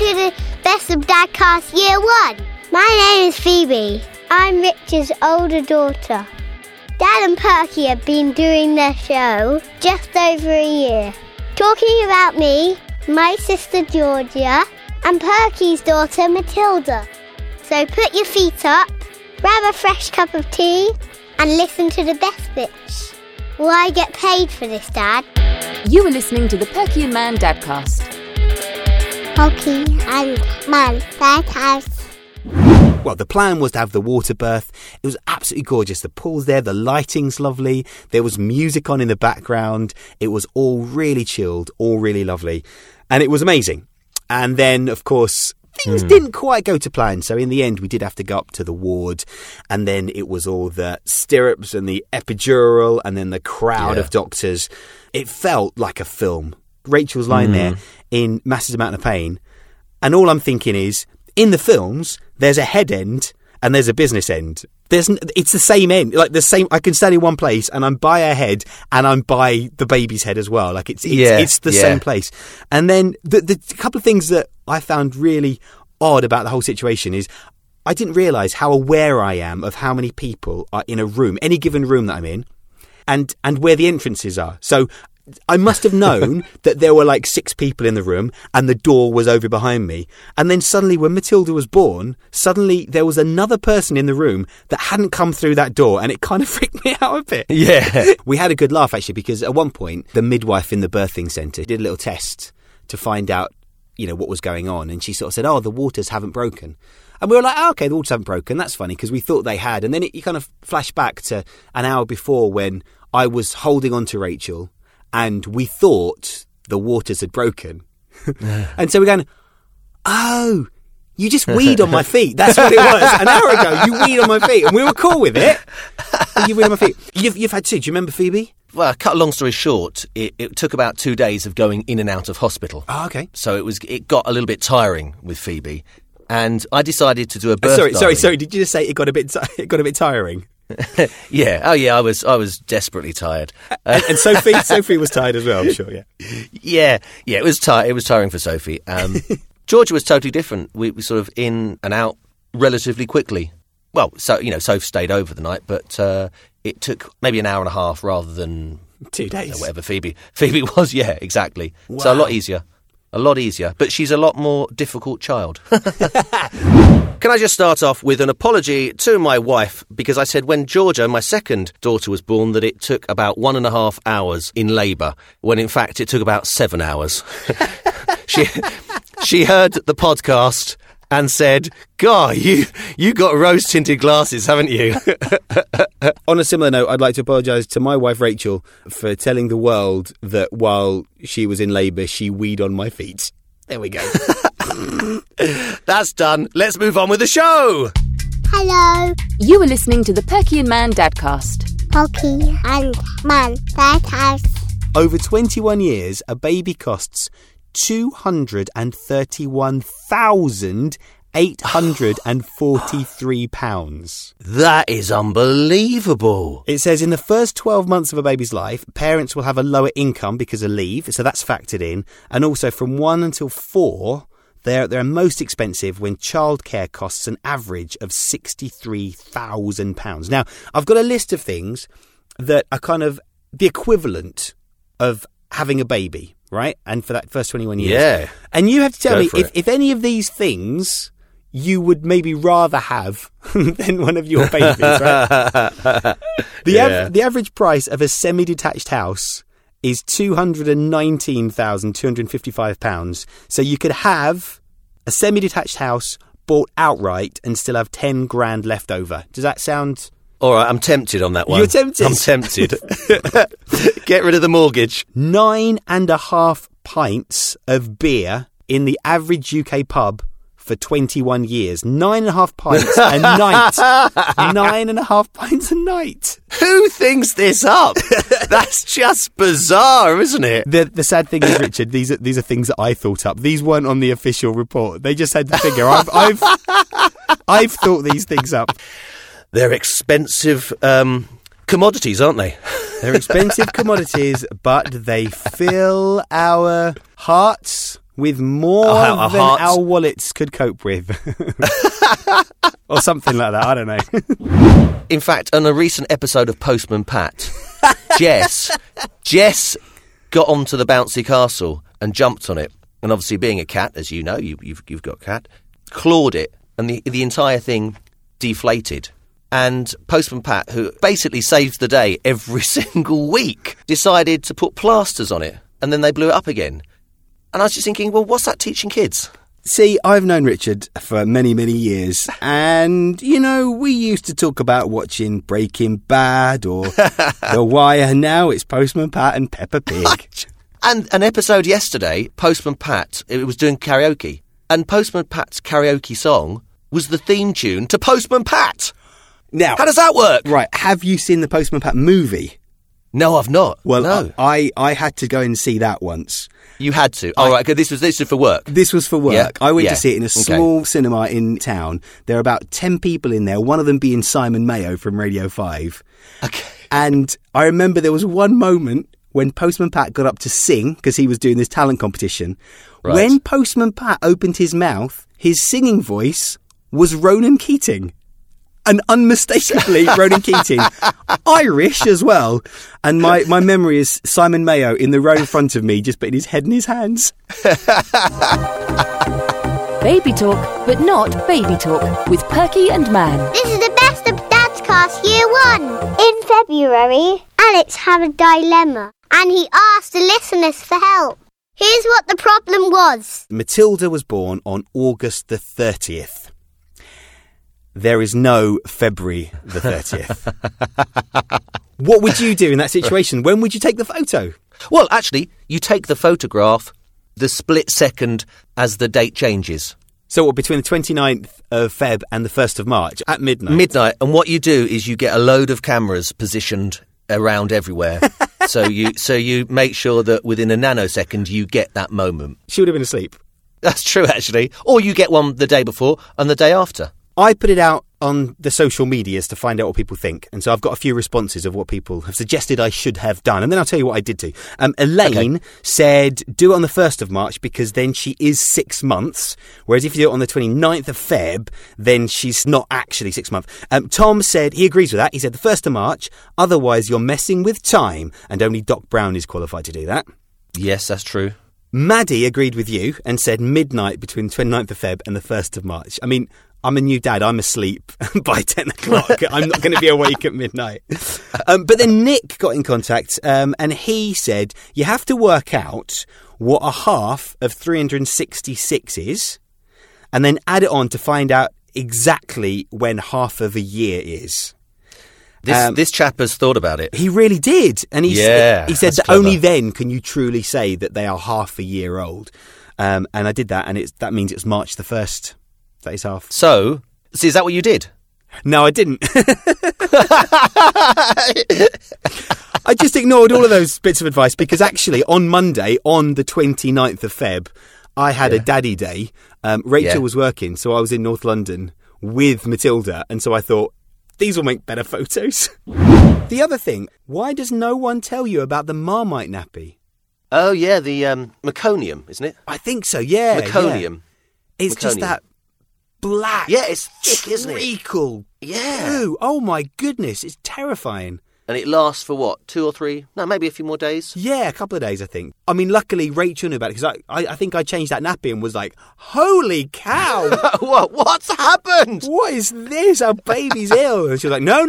to the Best of DadCast Year 1. My name is Phoebe. I'm Richard's older daughter. Dad and Perky have been doing their show just over a year. Talking about me, my sister Georgia, and Perky's daughter Matilda. So put your feet up, grab a fresh cup of tea, and listen to the best bits. Will I get paid for this, Dad? You are listening to the Perky and Man Dadcast. Perky and Man Dadcast. Well, the plan was to have the water birth. It was absolutely gorgeous. The pool's there, the lighting's lovely. There was music on in the background. It was all really chilled, all really lovely. And it was amazing. And then, of course, things didn't quite go to plan, so in the end we did have to go up to the ward, and then it was all the stirrups and the epidural and then the crowd of doctors. It felt like a film. Rachel's lying there in massive amount of pain, and all I'm thinking is, in the films, there's a head end and there's a business end. It's the same end, like the same. I can stand in one place and I'm by her head and I'm by the baby's head as well. Like it's the same place. And then the couple of things that I found really odd about the whole situation is I didn't realise how aware I am of how many people are in a room, any given room that I'm in, and where the entrances are. So I must have known that there were like 6 people in the room and the door was over behind me. And then suddenly when Matilda was born, suddenly there was another person in the room that hadn't come through that door, and it kind of freaked me out a bit. Yeah. We had a good laugh actually, because at one point the midwife in the birthing centre did a little test to find out, you know, what was going on, and she sort of said, "Oh, the waters haven't broken." And we were like, "Oh, okay, the waters haven't broken. That's funny," because we thought they had. And then you kind of flash back to an hour before when I was holding on to Rachel and we thought the waters had broken. And so we're going, "Oh, you just weed on my feet. That's what it was. An hour ago, you weed on my feet." And we were cool with it. You weed on my feet. You've had 2. Do you remember, Phoebe? Well, cut a long story short, it took about 2 days of going in and out of hospital. Oh, okay. So it got a little bit tiring with Phoebe. And I decided to do a birth diary. Sorry. Did you just say it got a bit tiring? Yeah. Oh, yeah. I was desperately tired, and Sophie was tired as well. I'm sure. Yeah. Yeah. It was tiring for Sophie. Georgia was totally different. We sort of in and out relatively quickly. Well, so you know, Sophie stayed over the night, but it took maybe an hour and a half rather than 2 days. Whatever Phoebe was. Yeah, exactly. Wow. So a lot easier. But she's a lot more difficult child. Can I just start off with an apology to my wife, because I said when Georgia, my second daughter, was born that it took about 1.5 hours in labour, when in fact it took about 7 hours. She heard the podcast and said, "God, you got rose-tinted glasses, haven't you?" On a similar note, I'd like to apologise to my wife, Rachel, for telling the world that while she was in labour, she weed on my feet. There we go. That's done. Let's move on with the show. Hello. You are listening to the Perky and Man Dadcast. Perky and Man Dadcast. Over 21 years, a baby costs £231,843. That is unbelievable. It says in the first 12 months of a baby's life, parents will have a lower income because of leave, so that's factored in. And also from 1 until 4... They're most expensive when childcare costs an average of £63,000. Now, I've got a list of things that are kind of the equivalent of having a baby, right? And for that first 21 years. Yeah. And you have to tell me if any of these things you would maybe rather have than one of your babies, right? The average price of a semi-detached house is £219,255. So you could have a semi-detached house bought outright and still have 10 grand left over. Does that sound... All right, I'm tempted on that one. You're tempted? I'm tempted. Get rid of the mortgage. 9.5 pints of beer in the average UK pub for 21 years. 9.5 pints a night. 9.5 pints a night. Who thinks this up? That's just bizarre, isn't it? The sad thing is, Richard, these are things that I thought up. These weren't on the official report. They just had the figure. I've thought these things up. They're expensive commodities, aren't they? They're expensive commodities, but they fill our hearts with more than our wallets could cope with. Or something like that, I don't know. In fact, on a recent episode of Postman Pat, Jess got onto the bouncy castle and jumped on it. And obviously being a cat, as you know, you've got a cat, clawed it, and the entire thing deflated. And Postman Pat, who basically saves the day every single week, decided to put plasters on it, and then they blew it up again. And I was just thinking, well, what's that teaching kids? See, I've known Richard for many, many years, and, you know, we used to talk about watching Breaking Bad or The Wire. Now it's Postman Pat and Peppa Pig. And an episode yesterday, Postman Pat, it was doing karaoke, and Postman Pat's karaoke song was the theme tune to Postman Pat. Now, how does that work? Right, have you seen the Postman Pat movie? No, I've not. Well, no. I had to go and see that once. You had to? All right, because this was for work. This was for work. Yeah. I went to see it in a small cinema in town. There are about 10 people in there, one of them being Simon Mayo from Radio Five. Okay. And I remember there was one moment when Postman Pat got up to sing, because he was doing this talent competition. Right. When Postman Pat opened his mouth, his singing voice was Ronan Keating. And unmistakably Ronan Keating, Irish as well. And my memory is Simon Mayo in the row in front of me, just putting his head in his hands. Baby talk, but not baby talk, with Perky and Man. This is the best of Dad's Cast Year 1. In February, Alex had a dilemma, and he asked the listeners for help. Here's what the problem was. Matilda was born on August the 30th. There is no February the 30th. What would you do in that situation? When would you take the photo? Well, actually, you take the photograph the split second as the date changes. So what, between the 29th of Feb and the 1st of March at midnight? Midnight. And what you do is you get a load of cameras positioned around everywhere. So you make sure that within a nanosecond you get that moment. She would have been asleep. That's true, actually. Or you get one the day before and the day after. I put it out on the social medias to find out what people think. And so I've got a few responses of what people have suggested I should have done. And then I'll tell you what I did do. Elaine said, do it on the 1st of March because then she is 6 months. Whereas if you do it on the 29th of Feb, then she's not actually 6 months. Tom said, he agrees with that. He said the 1st of March. Otherwise, you're messing with time. And only Doc Brown is qualified to do that. Yes, that's true. Maddie agreed with you and said midnight between the 29th of Feb and the 1st of March. I mean, I'm a new dad. I'm asleep by 10 o'clock. I'm not going to be awake at midnight. But then Nick got in contact and he said, you have to work out what a half of 366 is and then add it on to find out exactly when half of a year is. This chap has thought about it. He really did. And he said that clever. Only then can you truly say that they are half a year old. And I did that. And that means it's March the 1st. That is half. So is that what you did? No, I didn't. I just ignored all of those bits of advice because actually on Monday, on the 29th of Feb, I had a daddy day. Rachel was working, so I was in North London with Matilda. And so I thought, these will make better photos. The other thing, why does no one tell you about the Marmite nappy? Oh, yeah, the meconium, isn't it? I think so, yeah. Meconium. Yeah. It's meconium. Just that black. Yeah, it's thick, isn't it? Treacle. Yeah. Blue. Oh, my goodness, it's terrifying. And it lasts for what, 2 or 3? No, maybe a few more days. Yeah, a couple of days, I think. I mean, luckily, Rachel knew about it, because I think I changed that nappy and was like, holy cow! What's happened? What is this? Our baby's ill. And she was like, no,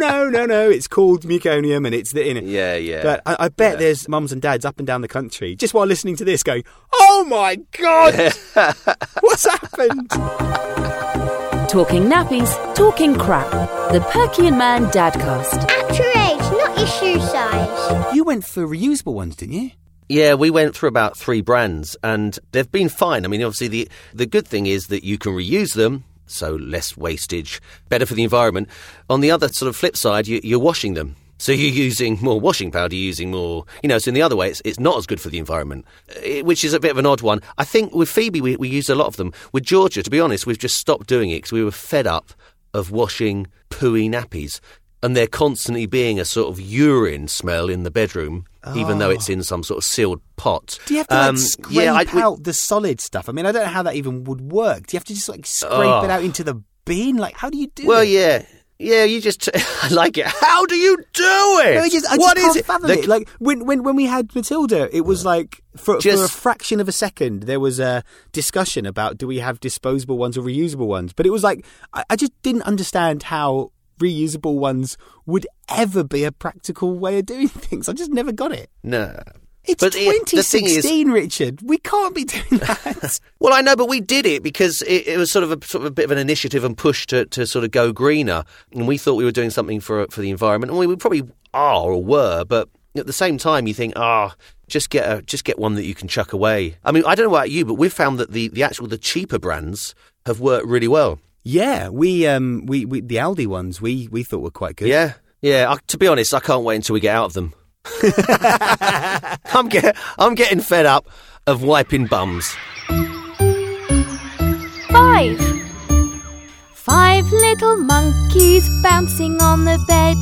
it's called meconium and it's... Yeah. But I bet there's mums and dads up and down the country, just while listening to this, going, oh my God! What's happened? Talking nappies, talking crap. The Perky and Man Dadcast. Actually, shoe size. You went for reusable ones, didn't you? Yeah, we went for about 3 brands and they've been fine. I mean, obviously, the good thing is that you can reuse them, so less wastage, better for the environment. On the other sort of flip side, you're washing them. So you're using more washing powder, you're using more... You know, so in the other way, it's not as good for the environment, which is a bit of an odd one. I think with Phoebe, we used a lot of them. With Georgia, to be honest, we've just stopped doing it because we were fed up of washing pooey nappies. and there constantly being a sort of urine smell in the bedroom, even though it's in some sort of sealed pot. Do you have to scrape out the solid stuff? I mean, I don't know how that even would work. Do you have to just scrape it out into the bin? Like, how do you do it? Yeah. Yeah, you just... I like it. How do you do it? No, I just can't fathom it. Like, when we had Matilda, it was for a fraction of a second, there was a discussion about do we have disposable ones or reusable ones. But it was I just didn't understand how reusable ones would ever be a practical way of doing things. I just never got it. No. It's 2016, Richard. We can't be doing that. Well, I know, but we did it because it was sort of a bit of an initiative and push to sort of go greener. And we thought we were doing something for the environment. And we probably are or were, but at the same time you think, just get one that you can chuck away. I mean, I don't know about you, but we've found that the cheaper brands have worked really well. Yeah, we the Aldi ones we thought were quite good. Yeah, to be honest, I can't wait until we get out of them. I'm getting fed up of wiping bums. 5 little monkeys bouncing on the bed.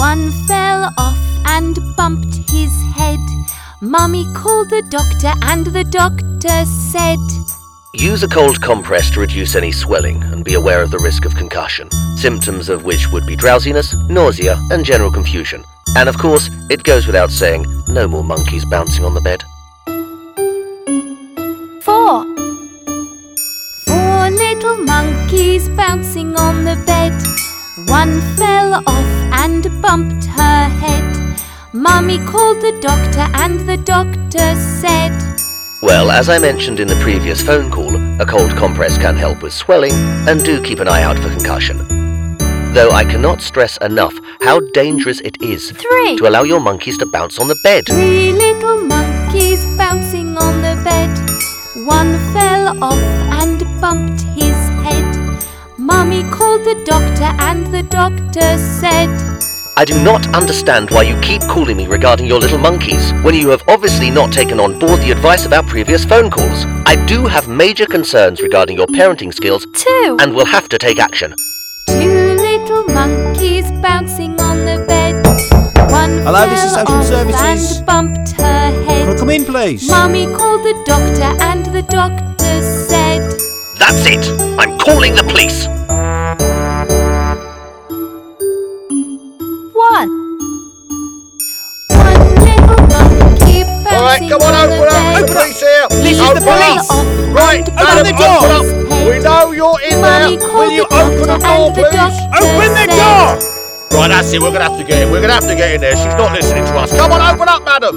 One fell off and bumped his head. Mummy called the doctor and the doctor said, use a cold compress to reduce any swelling and be aware of the risk of concussion, symptoms of which would be drowsiness, nausea and general confusion. And of course, it goes without saying, no more monkeys bouncing on the bed. 4 little monkeys bouncing on the bed. One fell off and bumped her head. Mummy called the doctor and the doctor said, well, as I mentioned in the previous phone call, a cold compress can help with swelling, and do keep an eye out for concussion. Though I cannot stress enough how dangerous it is to allow your monkeys to bounce on the bed. 3 little monkeys bouncing on the bed. One fell off and bumped his head. Mummy called the doctor and the doctor said, I do not understand why you keep calling me regarding your little monkeys when you have obviously not taken on board the advice of our previous phone calls. I do have major concerns regarding your parenting skills and will have to take action. 2 little monkeys bouncing on the bed. One hello, this is Social Services. And bumped her head. Can I come in, please? Mummy called the doctor and the doctor said, that's it! I'm calling the police! 1 little monkey bouncing on the bed. Alright, come on, open up! The police here! This is the police! Right, open the door! We know you're in there. Will you open the door, please? Open the door! Right, that's it. We're going to have to get in. We're going to have to get in there. She's not listening to us. Come on, open up, madam.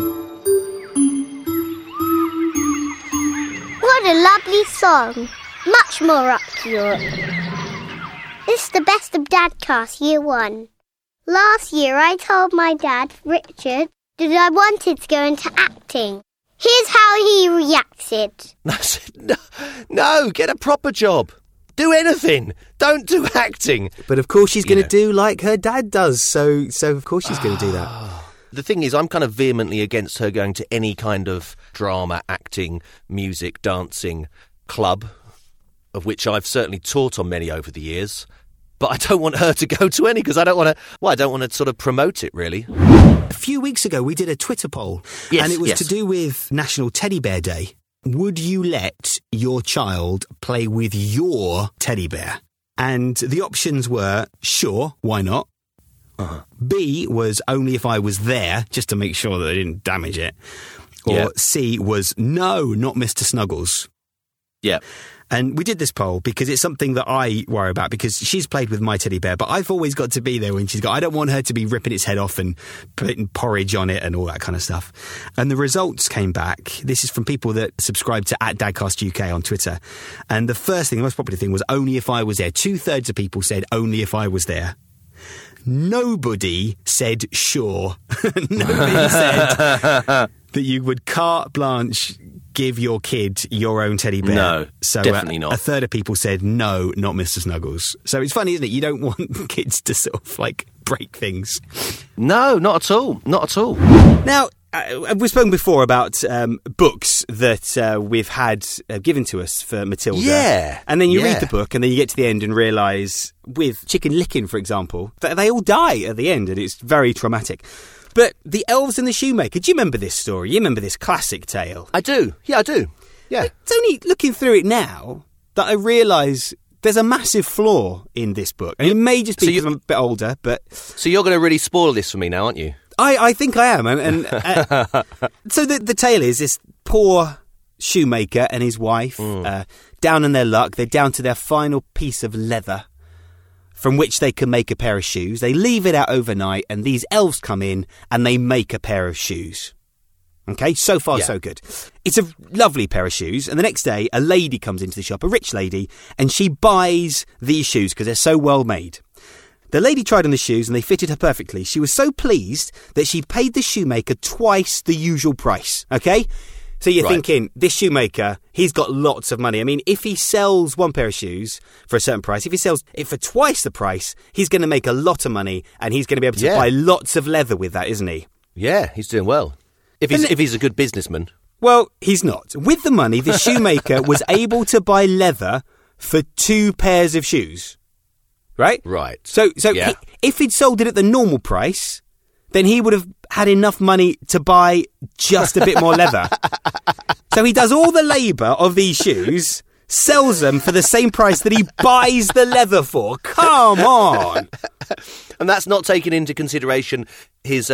What a lovely song. Much more up to Europe. It's the best of DadCast Year 1. Last year I told my dad, Richard, that I wanted to go into acting. Here's how he reacted. I said, no, get a proper job. Do anything. Don't do acting. But of course she's going to do like her dad does, so of course she's going to do that. The thing is, I'm kind of vehemently against her going to any kind of drama, acting, music, dancing club, of which I've certainly taught on many over the years. But I don't want her to go to any because I don't want to sort of promote it, really. A few weeks ago, we did a Twitter poll, and it was to do with National Teddy Bear Day. Would you let your child play with your teddy bear? And the options were, sure, why not? B was only if I was there, just to make sure that I didn't damage it. Or C was, no, not Mr. Snuggles. Yeah. And we did this poll because it's something that I worry about, because she's played with my teddy bear, but I've always got to be there when she's got... I don't want her to be ripping its head off and putting porridge on it and all that kind of stuff. And the results came back. This is from people that subscribe to @DadCastUK on Twitter. And the first thing, the most popular thing, was only if I was there. 2/3 of people said only if I was there. Nobody said sure. Nobody said... that you would carte blanche give your kid your own teddy bear. No, so definitely not. 1/3 of people said, no, not Mr. Snuggles. So it's funny, isn't it? You don't want kids to sort of break things. No, not at all. Not at all. Now, We've spoken before about books that we've had given to us for Matilda. Yeah. And then you read the book and then you get to the end and realise, with Chicken Licken, for example, that they all die at the end and it's very traumatic. But The Elves and the Shoemaker, do you remember this story? You remember this classic tale? I do. Yeah, I do. Yeah. It's only looking through it now that I realise there's a massive flaw in this book. And it may just be because I'm a bit older, but... So you're going to really spoil this for me now, aren't you? I think I am. And so the tale is this poor shoemaker and his wife, down on their luck. They're down to their final piece of leather from which they can make a pair of shoes. They leave it out overnight and these elves come in and they make a pair of shoes. Okay, so far so good. It's a lovely pair of shoes. And the next day, a lady comes into the shop, a rich lady, and she buys these shoes because they're so well made. The lady tried on the shoes and they fitted her perfectly. She was so pleased that she paid the shoemaker twice the usual price, okay? So you're thinking, this shoemaker, he's got lots of money. I mean, if he sells one pair of shoes for a certain price, if he sells it for twice the price, he's going to make a lot of money and he's going to be able to buy lots of leather with that, isn't he? Yeah, he's doing well. If he's a good businessman. Well, he's not. With the money, the shoemaker was able to buy leather for two pairs of shoes. Right? Right. So if he'd sold it at the normal price, then he would have had enough money to buy just a bit more leather. So he does all the labour of these shoes, sells them for the same price that he buys the leather for. Come on! And that's not taking into consideration his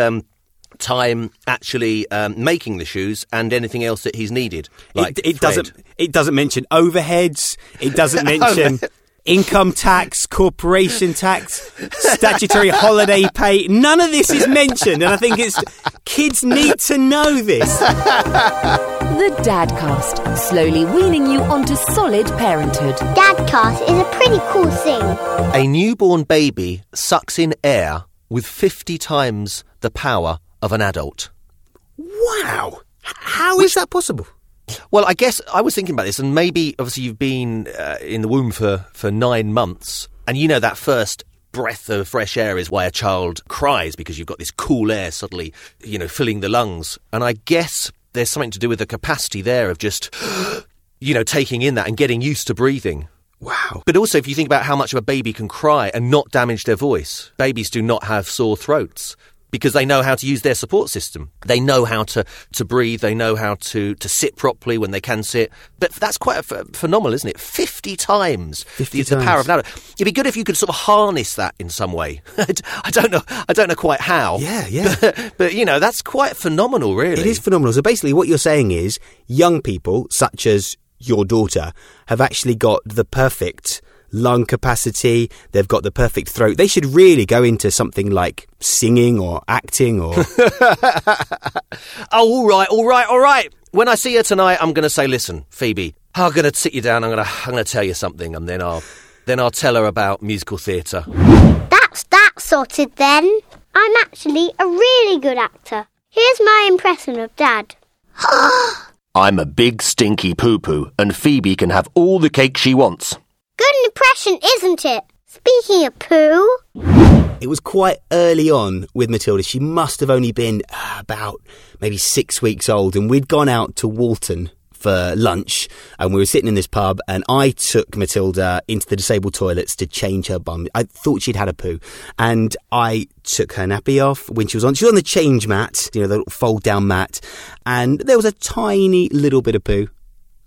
time actually making the shoes and anything else that he's needed. Like it doesn't mention overheads. It doesn't mention... income tax, corporation tax, statutory holiday pay. None of this is mentioned, and I think it's kids need to know this. The Dadcast, slowly weaning you onto solid parenthood. Dadcast is a pretty cool thing. A newborn baby sucks in air with 50 times the power of an adult. Wow! How is that possible? Well, I guess I was thinking about this, and maybe, obviously, you've been in the womb for 9 months, and you know that first breath of fresh air is why a child cries, because you've got this cool air suddenly, you know, filling the lungs. And I guess there's something to do with the capacity there of just, you know, taking in that and getting used to breathing. Wow. But also, if you think about how much of a baby can cry and not damage their voice, babies do not have sore throats. Because they know how to use their support system. They know how to breathe. They know how to sit properly when they can sit. But that's quite a phenomenal, isn't it? 50 times the power of an adult. It'd be good if you could sort of harness that in some way. I don't know quite how. Yeah. But, you know, that's quite phenomenal, really. It is phenomenal. So basically what you're saying is young people, such as your daughter, have actually got the perfect lung capacity, they've got the perfect throat. They should really go into something like singing or acting or... All right. When I see her tonight, I'm going to say, listen, Phoebe, I'm going to sit you down, I'm going to tell you something, and then I'll tell her about musical theatre. That's that sorted then. I'm actually a really good actor. Here's my impression of Dad. I'm a big stinky poo-poo, and Phoebe can have all the cake she wants. Good impression, isn't it? Speaking of poo... It was quite early on with Matilda. She must have only been about maybe 6 weeks old, and we'd gone out to Walton for lunch, and we were sitting in this pub, and I took Matilda into the disabled toilets to change her bum. I thought she'd had a poo, and I took her nappy off when she was on the change mat, you know, the little fold-down mat, and there was a tiny little bit of poo.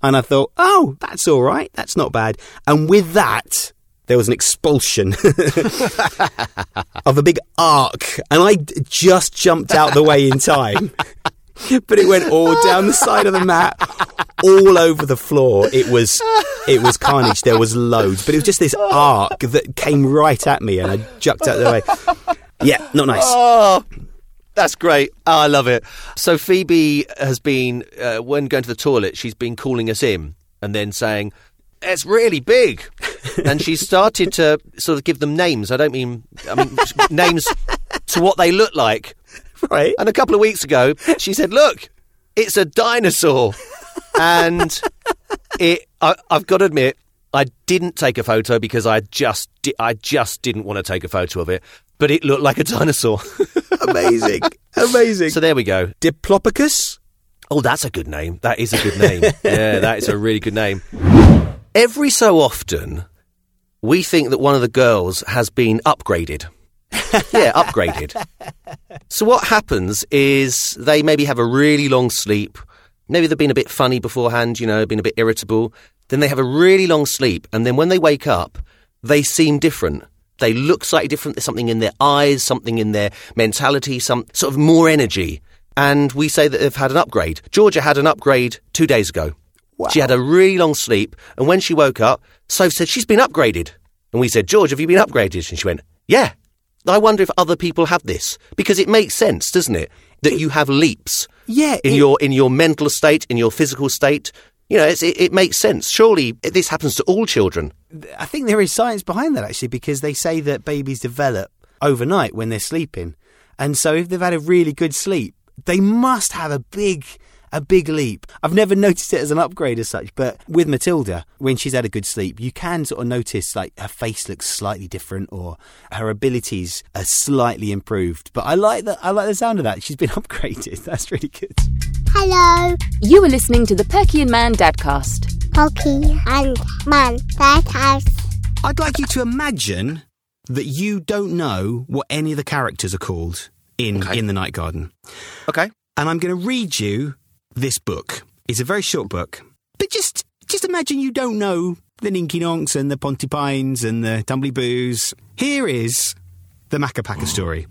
And I thought, oh, that's all right. That's not bad. And with that, there was an expulsion of a big arc. And I just jumped out the way in time. But it went all down the side of the mat, all over the floor. It was carnage. There was loads. But it was just this arc that came right at me. And I jumped out the way. Yeah, not nice. Oh. That's great. Oh, I love it. So Phoebe has been, when going to the toilet, she's been calling us in and then saying, it's really big. And she started to sort of give them names. I mean, names to what they look like. Right. And a couple of weeks ago, she said, look, it's a dinosaur. And I've got to admit, I didn't take a photo because I just didn't want to take a photo of it. but it looked like a dinosaur. Amazing. Amazing. So there we go. Diplopocus? Oh, that's a good name. That is a good name. Yeah, that is a really good name. Every so often, we think that one of the girls has been upgraded. Yeah, upgraded. So what happens is they maybe have a really long sleep. Maybe they've been a bit funny beforehand, you know, been a bit irritable. Then they have a really long sleep, and then when they wake up, they seem different. They look slightly different. There's something in their eyes, something in their mentality, some sort of more energy. And we say that they've had an upgrade. Georgia had an upgrade 2 days ago. Wow. She had a really long sleep, and when she woke up, Soph said, she's been upgraded. And we said, George, have you been upgraded? And she went, yeah. I wonder if other people have this, because it makes sense, doesn't it, that you have leaps in your mental state, in your physical state. You know, it makes sense. Surely this happens to all children. I think there is science behind that, actually, because they say that babies develop overnight when they're sleeping. And so if they've had a really good sleep, they must have a big leap. I've never noticed it as an upgrade as such, but with Matilda, when she's had a good sleep, you can sort of notice like her face looks slightly different or her abilities are slightly improved. But I like the sound of that. She's been upgraded. That's really good. Hello. You are listening to the Perky and Man Dadcast. Perky and Man Dadcast. I'd like you to imagine that you don't know what any of the characters are called in the Night Garden. Okay. And I'm going to read you this book. It's a very short book. But just imagine you don't know the Ninky Nonks and the Pontypines and the Tomblyboos. Here is the Makka Pakka story.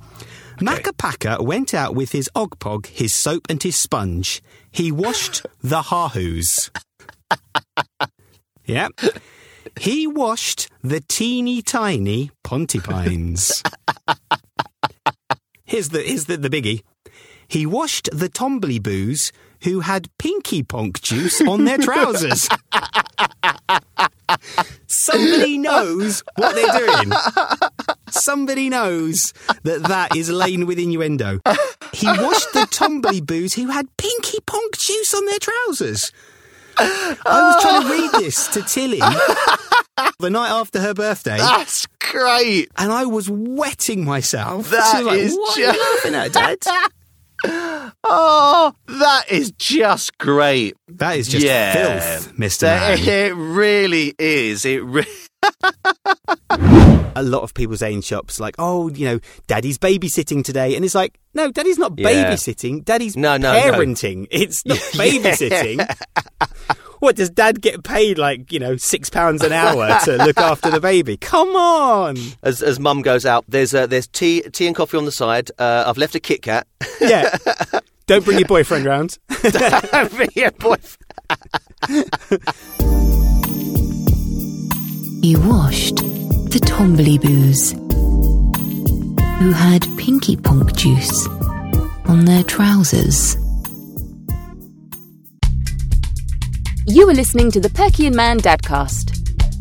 Okay. Makka Pakka went out with his ogpog, his soap and his sponge. He washed the Haahoos. Yeah. He washed the teeny tiny Pontypines. Here's the biggie. He washed the Tomblyboos who had pinky ponk juice on their trousers. Somebody knows what they're doing. Somebody knows that is laden with innuendo. He washed the Tomblyboos who had pinky ponk juice on their trousers. I was trying to read this to Tilly the night after her birthday. That's great. And I was wetting myself. That like, is what just... are you laughing at, Dad? Oh, that is just great. That is just filth, Mr. Man. It really is. A lot of people's aid shops like, oh, you know, Daddy's babysitting today. And it's like, no, Daddy's not babysitting. Daddy's parenting. No. It's not babysitting. What, does Dad get paid like, you know, £6 an hour to look after the baby? Come on! As Mum goes out, there's tea and coffee on the side. I've left a Kit Kat. Yeah. Don't bring your boyfriend round. Don't bring your boyfriend. He washed the Tomblyboos who had pinky ponk juice on their trousers. You are listening to the Perky and Man Dadcast.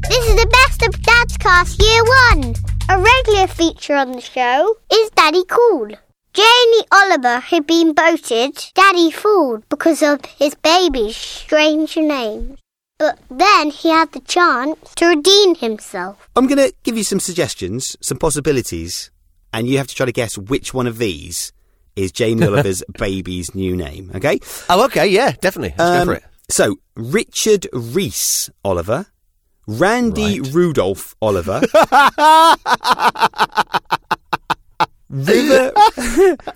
This is the best of Dadcast Year 1. A regular feature on the show is Daddy Cool. Jamie Oliver had been voted Daddy Fool because of his baby's strange name. But then he had the chance to redeem himself. I'm going to give you some suggestions, some possibilities, and you have to try to guess which one of these is Jamie Oliver's baby's new name, okay? Oh, okay, yeah, definitely. Let's go for it. So, Richard Reese Oliver, Randy Rudolph Oliver,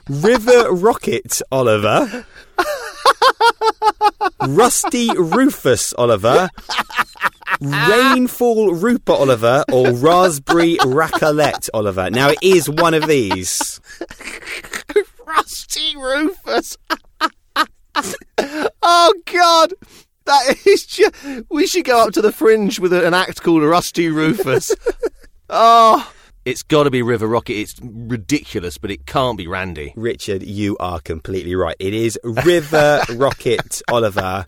River Rocket Oliver, Rusty Rufus Oliver, Rainfall Rupa Oliver, or Raspberry Racolette Oliver. Now, it is one of these. Rusty Rufus. Oh, God. That is just... We should go up to the Fringe with an act called Rusty Rufus. Oh. It's got to be River Rocket. It's ridiculous, but it can't be Randy. Richard, you are completely right. It is River Rocket Oliver.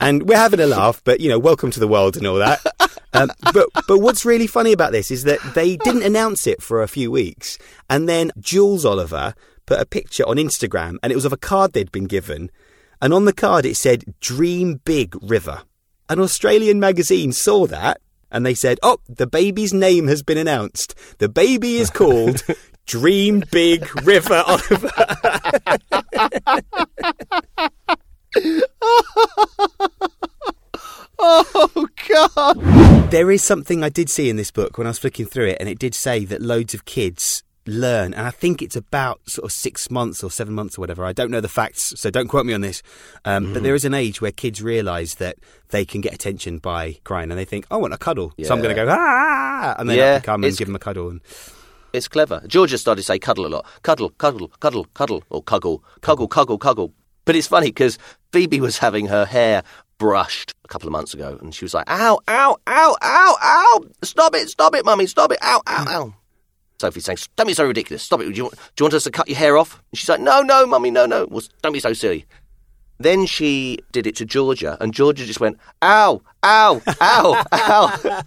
And we're having a laugh, but, you know, welcome to the world and all that. But what's really funny about this is that they didn't announce it for a few weeks. And then Jules Oliver put a picture on Instagram, and it was of a card they'd been given, and on the card it said, Dream Big River. An Australian magazine saw that and they said, oh, the baby's name has been announced. The baby is called Dream Big River Oliver. Oh, God. There is something I did see in this book when I was flicking through it, and it did say that loads of kids learn, and I think it's about sort of 6 months or 7 months or whatever. I don't know the facts, so don't quote me on this. But there is an age where kids realise that they can get attention by crying, and they think, I want a cuddle. Yeah. So I'm going to go, ah! And then I come and give them a cuddle. And it's clever. Georgia started to say cuddle a lot. Cuddle, cuddle, cuddle, cuddle, or cuggle. Cuggle, cuggle, cuggle. But it's funny because Phoebe was having her hair brushed a couple of months ago, and she was like, ow, ow, ow, ow, ow! Stop it, mummy, stop it, ow, ow, ow. Sophie's saying, don't be so ridiculous, stop it, do you want us to cut your hair off? And she's like, no, no, mummy, no, no, well, don't be so silly. Then she did it to Georgia, and Georgia just went, ow, ow, ow, ow.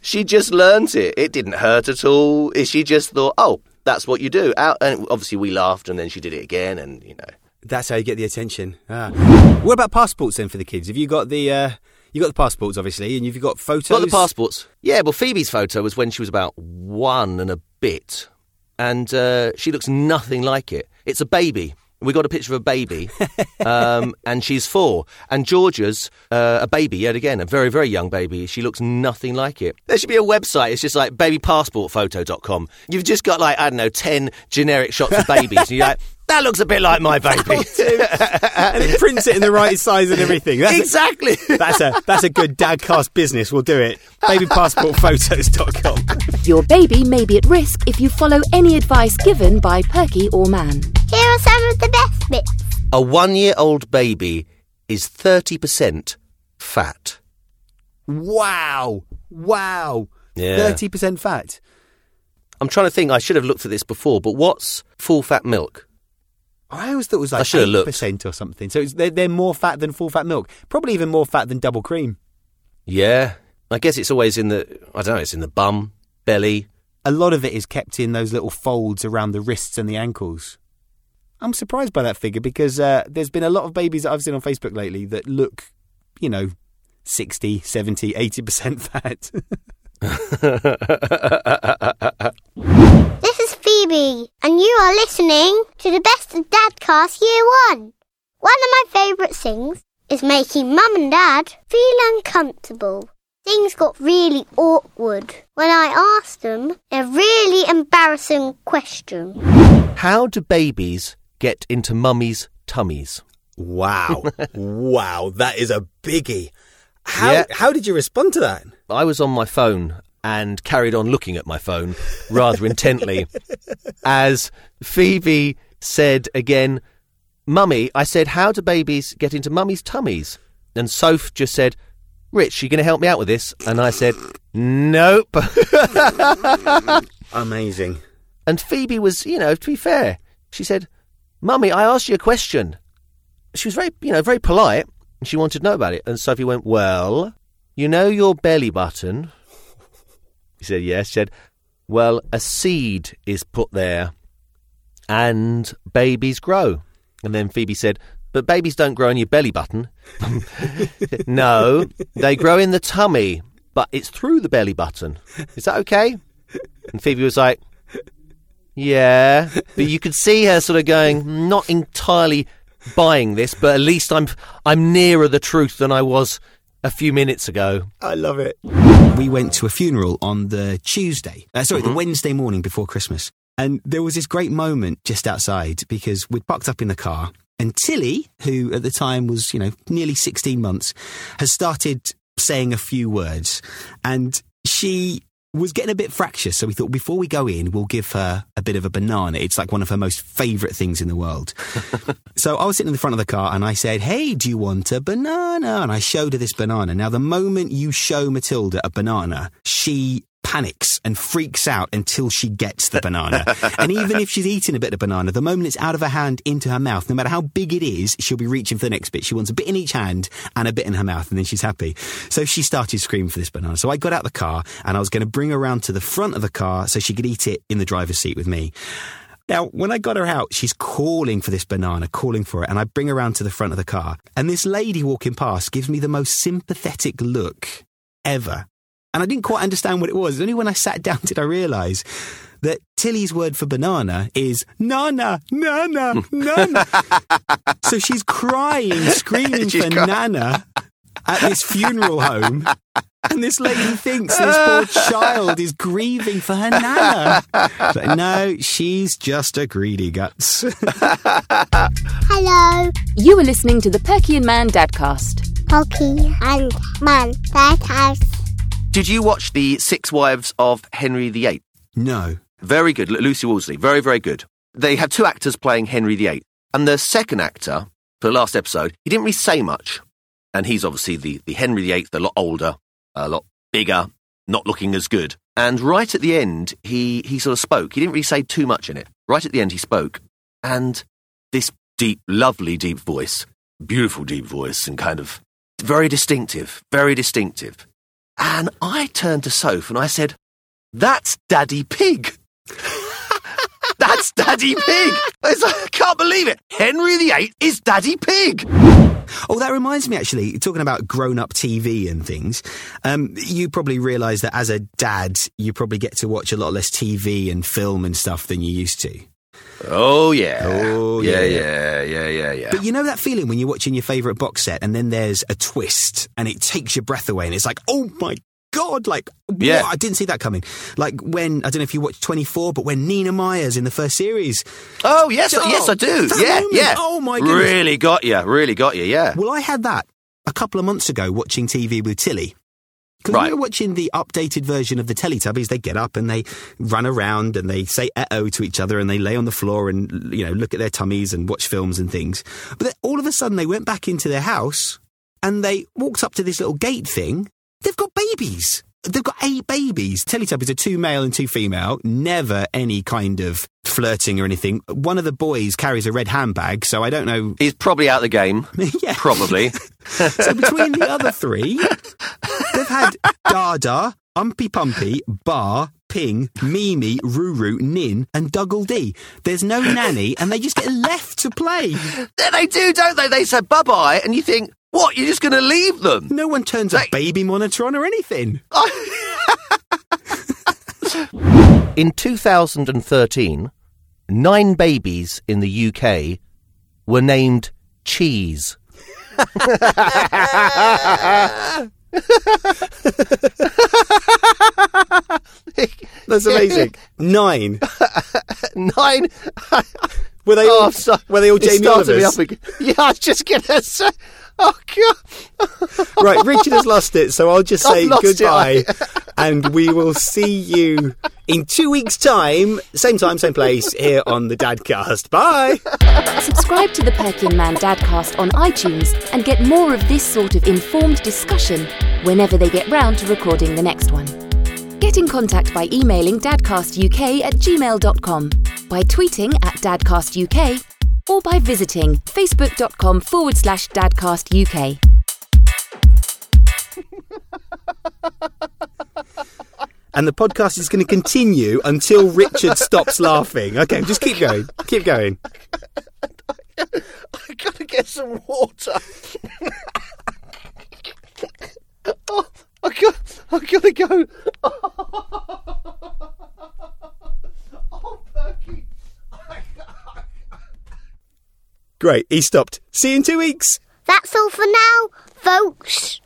She just learnt it. It didn't hurt at all. She just thought, oh, that's what you do. Ow. And obviously we laughed, and then she did it again, and, you know. That's how you get the attention. Ah. What about passports then for the kids? Have you got the... You got the passports, obviously, and you've got photos. Got the passports. Yeah, well, Phoebe's photo was when she was about one and a bit, and she looks nothing like it. It's a baby. We got a picture of a baby, and she's 4. And Georgia's a baby yet again, a very, very young baby. She looks nothing like it. There should be a website. It's just like babypassportphoto.com. You've just got, like, I don't know, 10 generic shots of babies, and you're like... That looks a bit like my baby. And it prints it in the right size and everything. Exactly. That's a good Dadcast business. We'll do it. Babypassportphotos.com. Your baby may be at risk if you follow any advice given by Perky or Man. Here are some of the best bits. A 1-year-old baby is 30% fat. Wow. Yeah. 30% fat. I'm trying to think. I should have looked at this before, but what's full-fat milk? I always thought it was like 8% or something. So they're more fat than full-fat milk. Probably even more fat than double cream. Yeah. I guess it's always in the, I don't know, it's in the bum, belly. A lot of it is kept in those little folds around the wrists and the ankles. I'm surprised by that figure because there's been a lot of babies that I've seen on Facebook lately that look, you know, 60, 70, 80% fat. This is Phoebe, and you are listening to the best of Dadcast Year 1. One of my favourite things is making Mum and Dad feel uncomfortable. Things got really awkward when I asked them a really embarrassing question. How do babies get into mummies' tummies? Wow, that is a biggie. How did you respond to that? I was on my phone and carried on looking at my phone rather intently as Phoebe said again, Mummy, I said, how do babies get into mummies' tummies? And Soph just said, Rich, you going to help me out with this? And I said, nope. Amazing. And Phoebe was, you know, to be fair, she said, Mummy, I asked you a question. She was very, you know, very polite, and she wanted to know about it. And Sophie went, well, you know your belly button... He said, yes. She said, well, a seed is put there and babies grow. And then Phoebe said, but babies don't grow in your belly button. No, they grow in the tummy, but it's through the belly button. Is that okay? And Phoebe was like, yeah. But you could see her sort of going, not entirely buying this, but at least I'm nearer the truth than I was a few minutes ago. I love it. We went to a funeral on the Wednesday morning before Christmas. And there was this great moment just outside because we'd bucked up in the car. And Tilly, who at the time was, you know, nearly 16 months, has started saying a few words. And she was getting a bit fractious. So we thought, before we go in, we'll give her a bit of a banana. It's like one of her most favourite things in the world. So I was sitting in the front of the car and I said, hey, do you want a banana? And I showed her this banana. Now, the moment you show Matilda a banana, she panics and freaks out until she gets the banana. And even if she's eaten a bit of banana, the moment it's out of her hand into her mouth, no matter how big it is, she'll be reaching for the next bit. She wants a bit in each hand and a bit in her mouth, and then she's happy. So she started screaming for this banana. So I got out the car and I was going to bring her around to the front of the car so she could eat it in the driver's seat with me. Now, when I got her out, she's calling for this banana, calling for it, and I bring her around to the front of the car. And this lady walking past gives me the most sympathetic look ever. And I didn't quite understand what it was. Only when I sat down did I realise that Tilly's word for banana is Nana, Nana, Nana. So she's crying, screaming for Nana at this funeral home. And this lady thinks this poor child is grieving for her Nana. But no, she's just a greedy guts. Hello. You were listening to the Perky and Man Dadcast. Perky and Man Dadcast. Did you watch The Six Wives of Henry VIII? No. Very good. Lucy Worsley. Very, very good. They have two actors playing Henry VIII. And the second actor, for the last episode, he didn't really say much. And he's obviously the Henry VIII, a lot older, a lot bigger, not looking as good. And right at the end, he sort of spoke. He didn't really say too much in it. Right at the end, he spoke. And this deep, lovely, deep voice, beautiful deep voice, and kind of very distinctive, very distinctive. And I turned to Soph and I said, "That's Daddy Pig." That's Daddy Pig. I can't believe it. Henry VIII is Daddy Pig. Oh, that reminds me, actually, talking about grown-up TV and things, you probably realise that as a dad, you probably get to watch a lot less TV and film and stuff than you used to. Oh, yeah. Oh, yeah. But you know that feeling when you're watching your favourite box set and then there's a twist and it takes your breath away and it's like, oh, my God, like, yeah. What? I didn't see that coming. Like when, I don't know if you watched 24, but when Nina Myers in the first series. Oh, yes, yes, I do. Yeah, moment, yeah. Oh, my goodness. Really got you, yeah. Well, I had that a couple of months ago watching TV with Tilly. Because right. We were watching the updated version of the Teletubbies. They get up and they run around and they say uh-oh to each other and they lay on the floor and, you know, look at their tummies and watch films and things. But then all of a sudden they went back into their house and they walked up to this little gate thing. They've got babies. They've got 8 babies. Teletubbies are 2 male and 2 female. Never any kind of flirting or anything. One of the boys carries a red handbag, so I don't know. He's probably out the game. Yeah. Probably. So between the other 3, they've had Dada, Umpy Pumpy, Bar, Ping, Mimi, Ruru, Nin and Dougal D. There's no nanny and they just get left to play. They do, don't they? They say bye-bye and you think, what, you're just going to leave them? No one turns a baby monitor on or anything. In 2013, 9 babies in the UK were named Cheese. That's amazing. 9. 9. Were they all Jamie Olivers? Yeah, I was just going to say... Oh, God. Right, Richard has lost it, so I'll just say goodbye. And we will see you in 2 weeks' time, same place, here on the Dadcast. Bye. Subscribe to the Perky and Man Dadcast on iTunes and get more of this sort of informed discussion whenever they get round to recording the next one. Get in contact by emailing dadcastuk@gmail.com, by tweeting @dadcastuk, or by visiting facebook.com/dadcastuk. And the podcast is going to continue until Richard stops laughing. Okay, just keep going. Keep going. I got to get some water. Oh, I got to go. Oh, Perky. Great, he stopped. See you in 2 weeks. That's all for now, folks.